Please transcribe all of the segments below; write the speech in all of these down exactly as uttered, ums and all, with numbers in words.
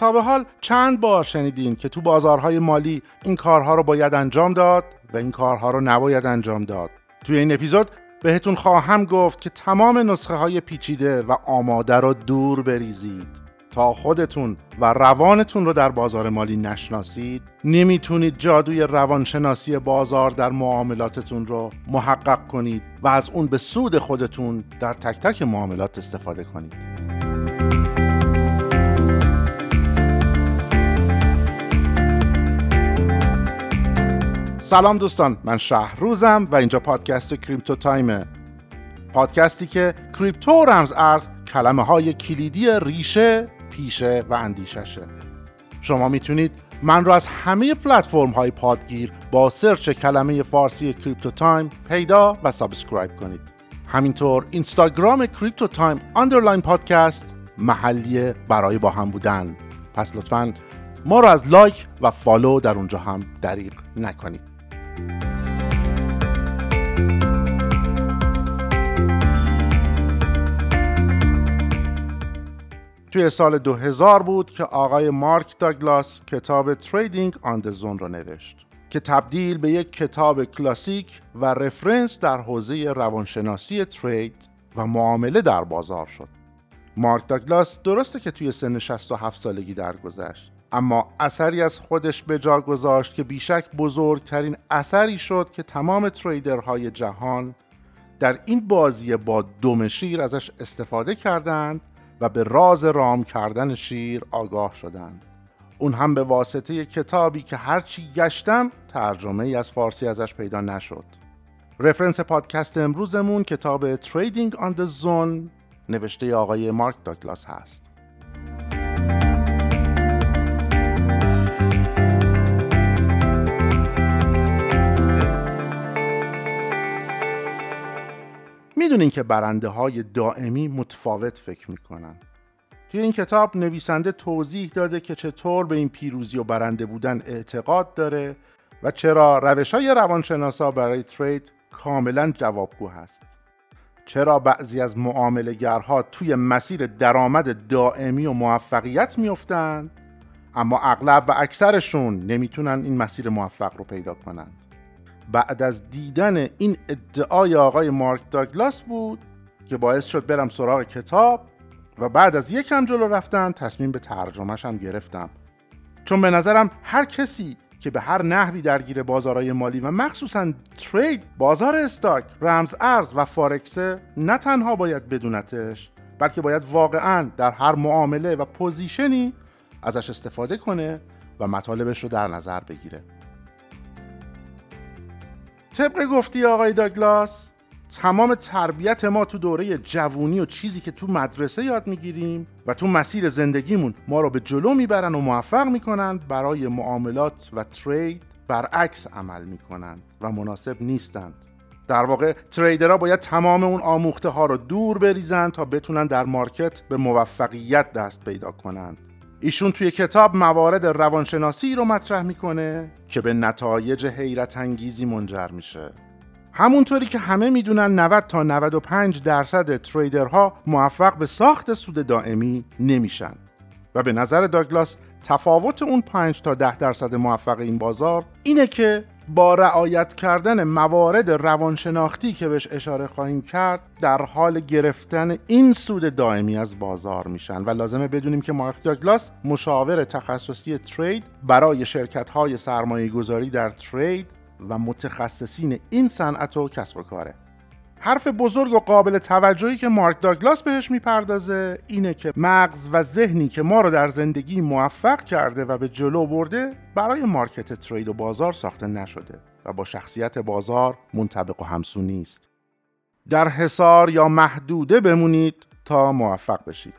تا به حال چند بار شنیدین که تو بازارهای مالی این کارها رو باید انجام داد و این کارها رو نباید انجام داد. توی این اپیزود بهتون خواهم گفت که تمام نسخه های پیچیده و آماده رو دور بریزید. تا خودتون و روانتون رو در بازار مالی نشناسید، نمیتونید جادوی روانشناسی بازار در معاملاتتون رو محقق کنید و از اون به سود خودتون در تک تک معاملات استفاده کنید. سلام دوستان، من شهروزم و اینجا پادکست کریپتو تایمه. پادکستی که کریپتو و رمز ارز کلمه های کلیدی ریشه، پیشه و اندیششه. شما میتونید من رو از همه پلتفرم های پادگیر با سرچ کلمه فارسی کریپتو تایم پیدا و سابسکرایب کنید. همینطور اینستاگرام کریپتو تایم آندرلاین پادکست محلی برای با هم بودن. پس لطفاً ما رو از لایک و فالو در اونجا هم دریغ نکنید. توی سال دو هزار بود که آقای مارک داگلاس کتاب Trading in the Zone رو نوشت که تبدیل به یک کتاب کلاسیک و رفرنس در حوزه روانشناسی ترید و معامله در بازار شد. مارک داگلاس درسته که توی سن شصت و هفت سالگی درگذشت، اما اثری از خودش به جا گذاشت که بیشک بزرگترین اثری شد که تمام تریدرهای جهان در این بازی با دم شیر ازش استفاده کردند و به راز رام کردن شیر آگاه شدند. اون هم به واسطه کتابی که هرچی گشتم ترجمه ای از فارسی ازش پیدا نشد. رفرنس پادکست امروزمون کتاب Trading in the Zone نوشته آقای مارک داگلاس هست. میدونین که برنده های دائمی متفاوت فکر میکنن. توی این کتاب نویسنده توضیح داده که چطور به این پیروزی و برنده بودن اعتقاد داره و چرا روش های روانشناسا برای ترید کاملا جوابگو هست. چرا بعضی از معامله‌گرها توی مسیر درآمد دائمی و موفقیت میفتن اما اغلب و اکثرشون نمیتونن این مسیر موفق رو پیدا کنن. بعد از دیدن این ادعای آقای مارک داگلاس بود که باعث شد برم سراغ کتاب و بعد از یکم جلو رفتن تصمیم به ترجمه‌ش هم گرفتم، چون به نظرم هر کسی که به هر نحوی درگیر بازارهای مالی و مخصوصاً ترید، بازار استاک، رمز ارز و فارکسه، نه تنها باید بدونتش بلکه باید واقعاً در هر معامله و پوزیشنی ازش استفاده کنه و مطالبش رو در نظر بگیره. طبق گفتی آقای داگلاس، تمام تربیت ما تو دوره جوونی و چیزی که تو مدرسه یاد میگیریم و تو مسیر زندگیمون ما رو به جلو میبرن و موفق میکنن، برای معاملات و ترید برعکس عمل میکنن و مناسب نیستند. در واقع تریدرها باید تمام اون آموخته ها رو دور بریزن تا بتونن در مارکت به موفقیت دست پیدا کنند. ایشون توی کتاب موارد روانشناسی رو مطرح میکنه که به نتایج حیرت انگیزی منجر میشه. همونطوری که همه میدونن نود تا نود و پنج درصد تریدرها موفق به ساخت سود دائمی نمیشن و به نظر داگلاس تفاوت اون پنج تا ده درصد موفق این بازار اینه که با رعایت کردن موارد روانشناختی که بهش اشاره خواهیم کرد در حال گرفتن این سود دائمی از بازار میشن. و لازمه بدونیم که مارک داگلاس مشاور تخصصی ترید برای شرکت‌های سرمایه‌گذاری در ترید و متخصصین این صنعت و کسب و کاره. حرف بزرگ و قابل توجهی که مارک داگلاس بهش میپردازه اینه که مغز و ذهنی که ما رو در زندگی موفق کرده و به جلو برده برای مارکت ترید و بازار ساخته نشده و با شخصیت بازار منطبق و همسو نیست. در حصار یا محدوده بمونید تا موفق بشید.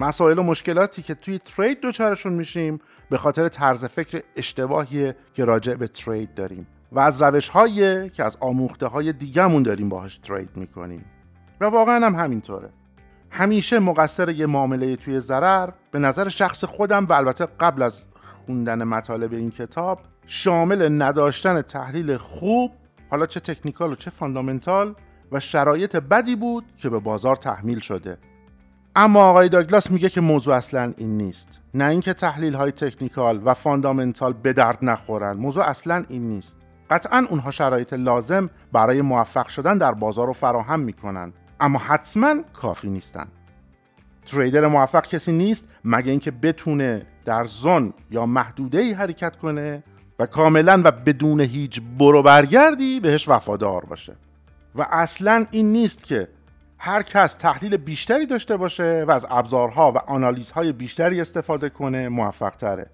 مسائل و مشکلاتی که توی ترید دوچارشون میشیم به خاطر طرز فکر اشتباهیه که راجع به ترید داریم و از روش‌هایی که از آموخته‌های دیگه‌مون داریم باهاش ترید میکنیم. و واقعا هم همینطوره. همیشه مقصر یه معامله توی ضرر به نظر شخص خودم و البته قبل از خوندن مطالب این کتاب شامل نداشتن تحلیل خوب حالا چه تکنیکال و چه فاندامنتال، و شرایط بدی بود که به بازار تحمیل شده. اما آقای داگلاس میگه که موضوع اصلا این نیست. نه اینکه تحلیل های تکنیکال و فاندامنتال به درد نخورن، موضوع اصلا این نیست. قطعا اونها شرایط لازم برای موفق شدن در بازار رو فراهم میکنن، اما حتما کافی نیستن. تریدر موفق کسی نیست مگر اینکه بتونه در زون یا محدوده‌ای حرکت کنه و کاملا و بدون هیچ برو برگردی بهش وفادار باشه. و اصلا این نیست که هر کس تحلیل بیشتری داشته باشه و از ابزارها و آنالیزهای بیشتری استفاده کنه موفق تره،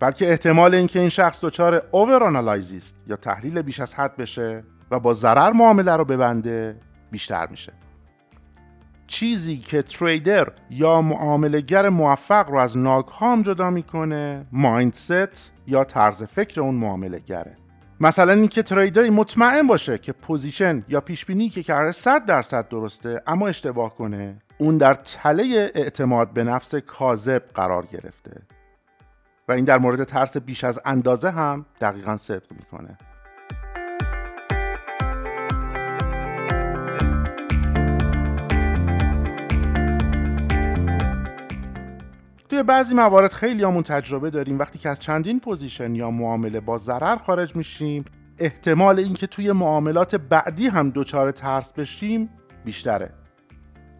بلکه احتمال اینکه این شخص دچار اوور آنالایز است یا تحلیل بیش از حد بشه و با ضرر معامله رو ببنده بیشتر میشه. چیزی که تریدر یا معامله‌گر موفق رو از ناکام جدا میکنه مایندست یا طرز فکر اون معامله‌گره. مثلا اینکه تریدر مطمئن باشه که پوزیشن یا پیشبینی که کرده صد درصد درسته اما اشتباه کنه، اون در تله اعتماد به نفس کاذب قرار گرفته و این در مورد ترس بیش از اندازه هم دقیقاً صدق میکنه. توی بعضی موارد خیلی همون تجربه داریم وقتی که از چندین پوزیشن یا معامله با ضرر خارج میشیم، احتمال اینکه توی معاملات بعدی هم دوچار ترس بشیم بیشتره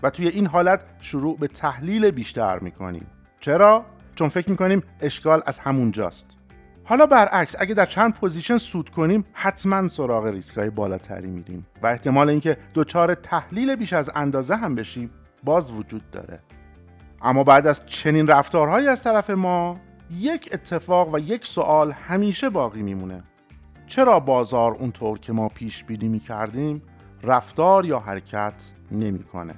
و توی این حالت شروع به تحلیل بیشتر میکنیم. چرا؟ چون فکر میکنیم اشکال از همونجاست. حالا برعکس، اگه در چند پوزیشن سود کنیم حتما سراغ ریسک‌های بالاتری میریم و احتمال اینکه دوچار تحلیل بیش از اندازه هم بشیم باز وجود داره. اما بعد از چنین رفتارهایی از طرف ما، یک اتفاق و یک سوال همیشه باقی میمونه: چرا بازار اونطور که ما پیش بینی میکردیم رفتار یا حرکت نمیکنه؟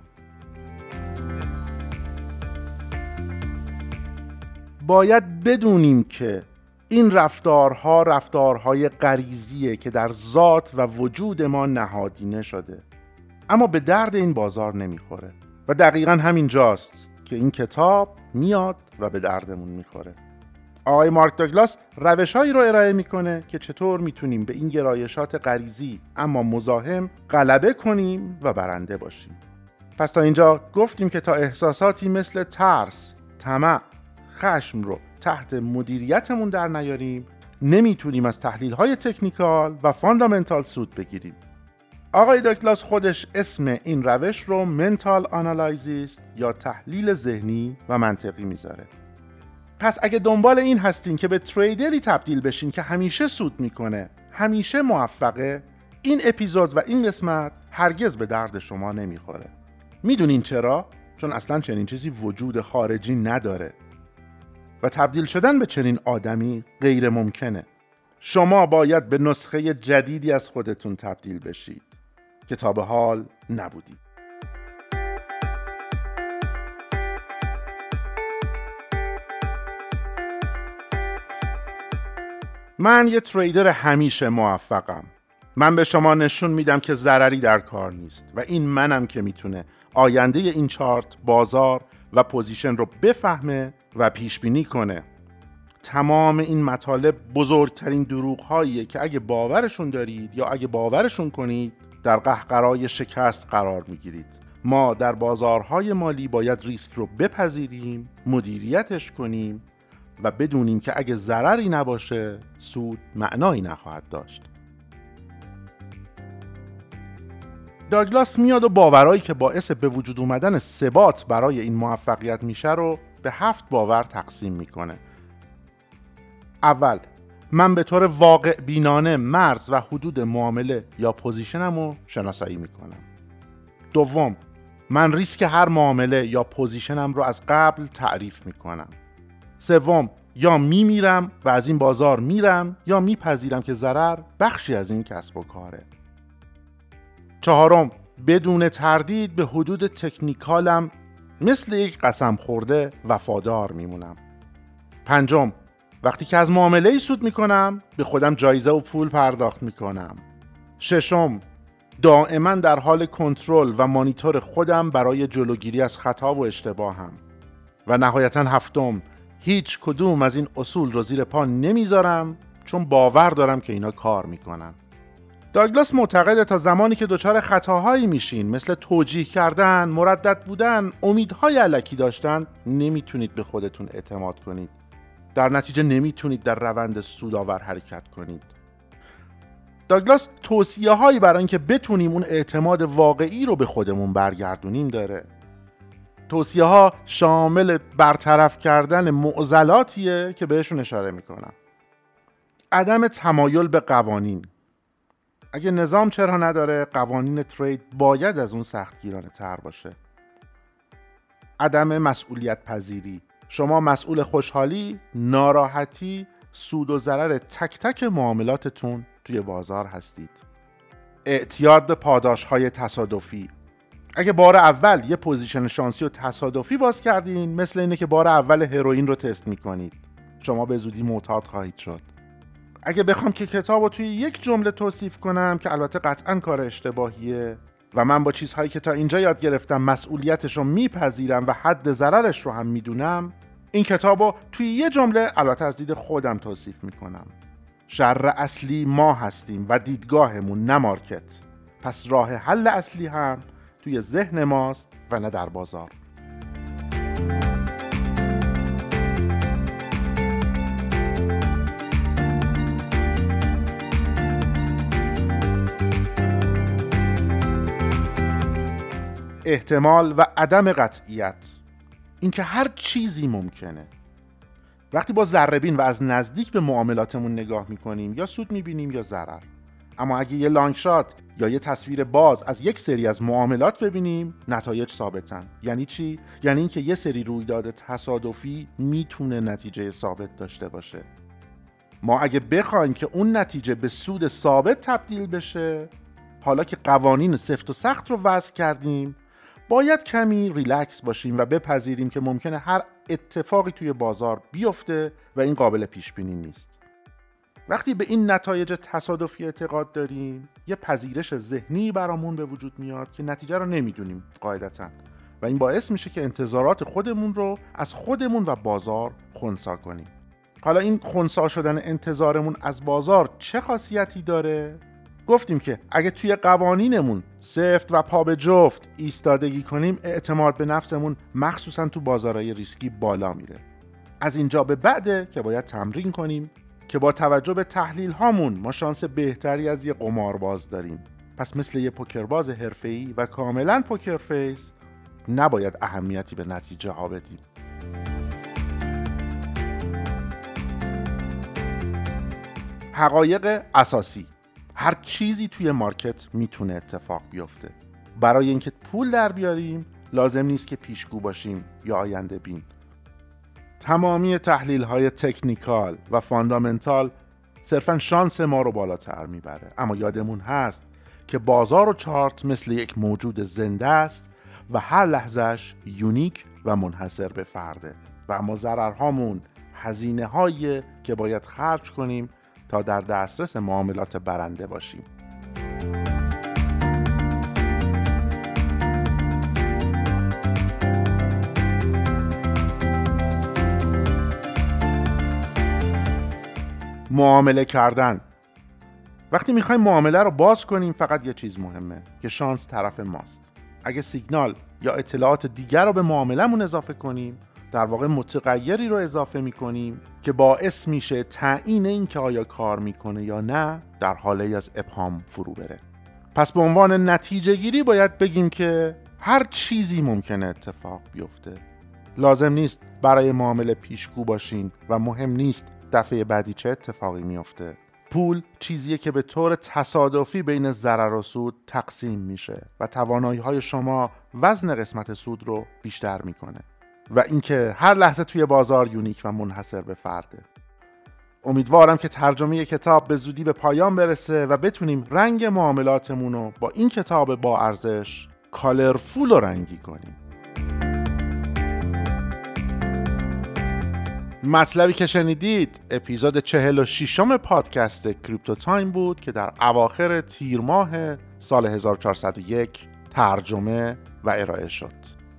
باید بدونیم که این رفتارها رفتارهای غریزیه که در ذات و وجود ما نهادینه شده، اما به درد این بازار نمیخوره و دقیقاً همین جاست که این کتاب میاد و به دردمون میخوره. آقای مارک داگلاس روش‌هایی رو ارائه میکنه که چطور میتونیم به این گرایشات غریزی اما مزاحم غلبه کنیم و برنده باشیم. پس تا اینجا گفتیم که تا احساساتی مثل ترس، طمع، خشم رو تحت مدیریتمون در نیاریم، نمیتونیم از تحلیل‌های تکنیکال و فاندامنتال سود بگیریم. آقای داگلاس خودش اسم این روش رو منتال آنالایزیس یا تحلیل ذهنی و منطقی میذاره. پس اگه دنبال این هستین که به تریدری تبدیل بشین که همیشه سود میکنه، همیشه موفقه، این اپیزود و این قسمت هرگز به درد شما نمیخوره. میدونین چرا؟ چون اصلا چنین چیزی وجود خارجی نداره و تبدیل شدن به چنین آدمی غیر ممکنه. شما باید به نسخه جدیدی از خودتون تبدیل بشید که تا به حال نبودید. من یه تریدر همیشه موفقم. من به شما نشون میدم که ضرری در کار نیست و این منم که میتونه آینده این چارت، بازار و پوزیشن رو بفهمه و پیش بینی کنه. تمام این مطالب بزرگترین دروغ هاییه که اگه باورشون دارید یا اگه باورشون کنید در قهقرای شکست قرار میگیرید. ما در بازارهای مالی باید ریسک رو بپذیریم، مدیریتش کنیم و بدونیم که اگه ضرری نباشه سود معنایی نخواهد داشت. داگلاس میاد و باورایی که باعث به وجود اومدن ثبات برای این موفقیت میشه رو به هفت باور تقسیم میکنه. اول، من به طور واقع بینانه مرز و حدود معامله یا پوزیشنم رو شناسایی میکنم. دوم، من ریسک هر معامله یا پوزیشنم رو از قبل تعریف میکنم. سوم، یا میمیرم و از این بازار میرم یا میپذیرم که ضرر بخشی از این کسب و کاره. چهارم، بدون تردید به حدود تکنیکالم مثل یک قسم خورده وفادار میمونم. پنجم، وقتی که از معامله‌ای سود میکنم به خودم جایزه و پول پرداخت میکنم. ششم، دائما در حال کنترل و مانیتور خودم برای جلوگیری از خطا و اشتباهم. و نهایتاً هفتم، هیچ کدوم از این اصول رو زیر پا نمیذارم چون باور دارم که اینا کار میکنن. داگلاس معتقده تا زمانی که دچار خطاهایی میشین مثل توجیه کردن، مردد بودن، امیدهای الکی داشتن، نمیتونید به خودتون اعتماد کنید. در نتیجه نمیتونید در روند سودآور حرکت کنید. داگلاس توصیه هایی برای اینکه بتونیم اون اعتماد واقعی رو به خودمون برگردونیم داره. توصیه ها شامل برطرف کردن معضلاتیه که بهشون اشاره میکنم. عدم تمایل به قوانین. اگه نظام چرا نداره، قوانین ترید باید از اون سختگیرانه تر باشه. عدم مسئولیت پذیری. شما مسئول خوشحالی، ناراحتی، سود و ضرر تک تک معاملاتتون توی بازار هستید. اعتیاد به پاداش‌های تصادفی. اگه بار اول یه پوزیشن شانسی و تصادفی باز کردین، مثل اینه که بار اول هروئین رو تست می‌کنید. شما به زودی معتاد خواهید شد. اگه بخوام که کتاب رو توی یک جمله توصیف کنم، که البته قطعاً کار اشتباهیه و من با چیزهایی که تا اینجا یاد گرفتم مسئولیتش رو میپذیرم و حد ضررش رو هم میدونم، این کتاب رو توی یه جمله البته از دید خودم توصیف میکنم. شر اصلی ما هستیم و دیدگاهمون، نه مارکت. پس راه حل اصلی هم توی ذهن ماست و نه در بازار. احتمال و عدم قطعیت. اینکه هر چیزی ممکنه. وقتی با ذره‌بین و از نزدیک به معاملاتمون نگاه میکنیم، یا سود میبینیم یا ضرر. اما اگه یه لانگ شات یا یه تصویر باز از یک سری از معاملات ببینیم، نتایج ثابتن. یعنی چی؟ یعنی اینکه یه سری رویداد تصادفی میتونه نتیجه ثابت داشته باشه. ما اگه بخوایم که اون نتیجه به سود ثابت تبدیل بشه، حالا که قوانین سفت و سخت رو وضع کردیم، باید کمی ریلکس باشیم و بپذیریم که ممکنه هر اتفاقی توی بازار بیفته و این قابل پیش بینی نیست. وقتی به این نتایج تصادفی اعتقاد داریم، یه پذیرش ذهنی برامون به وجود میاد که نتیجه رو نمیدونیم قاعدتاً، و این باعث میشه که انتظارات خودمون رو از خودمون و بازار خنثی کنیم. حالا این خنثی شدن انتظارمون از بازار چه خاصیتی داره؟ گفتیم که اگه توی قوانینمون سفت و پا به جفت ایستادگی کنیم، اعتماد به نفسمون مخصوصاً تو بازارهای ریسکی بالا میره. از اینجا به بعده که باید تمرین کنیم که با توجه به تحلیل هامون ما شانس بهتری از یه قمارباز داریم. پس مثل یه پوکرباز حرفه‌ای و کاملاً پوکر فیس نباید اهمیتی به نتیجه ها بدیم. حقایق اساسی. هر چیزی توی مارکت میتونه اتفاق بیفته. برای اینکه پول در بیاریم لازم نیست که پیشگو باشیم یا آینده بین. تمامی تحلیل‌های تکنیکال و فاندامنتال صرفاً شانس ما رو بالاتر میبره. اما یادمون هست که بازار و چارت مثل یک موجود زنده است و هر لحظهش یونیک و منحصر به فرده. و اما ضررهامون، هزینه هایی که باید خرج کنیم تا در دسترس معاملات برنده باشیم. معامله کردن. وقتی میخوایم معامله رو باز کنیم، فقط یه چیز مهمه که شانس طرف ماست. اگه سیگنال یا اطلاعات دیگر رو به معامله‌مون اضافه کنیم، در واقع متغیری رو اضافه می‌کنیم که باعث میشه تعیین این که آیا کار می‌کنه یا نه در حالی از ابهام فرو بره. پس به عنوان نتیجه‌گیری باید بگیم که هر چیزی ممکنه اتفاق بیفته. لازم نیست برای معامله پیشگو باشین و مهم نیست دفعه بعدی چه اتفاقی میفته. پول چیزیه که به طور تصادفی بین ضرر و سود تقسیم میشه و توانایی‌های شما وزن قسمت سود رو بیشتر می‌کنه. و اینکه هر لحظه توی بازار یونیک و منحصر به فرده. امیدوارم که ترجمه کتاب به زودی به پایان برسه و بتونیم رنگ معاملاتمون رو با این کتاب با ارزش کالرفول و رنگی کنیم. مطلبی که شنیدید اپیزود چهل و ششم پادکست کریپتو تایم بود که در اواخر تیر ماه سال هزار و چهارصد و یک ترجمه و ارائه شد.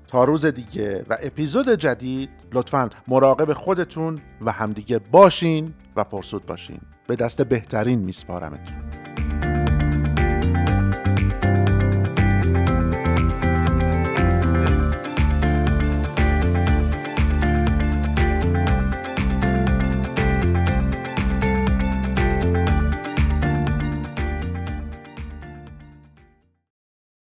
تا روز دیگه و اپیزود جدید، لطفاً مراقب خودتون و همدیگه باشین و پرسود باشین. به دست بهترین میسپارمتون.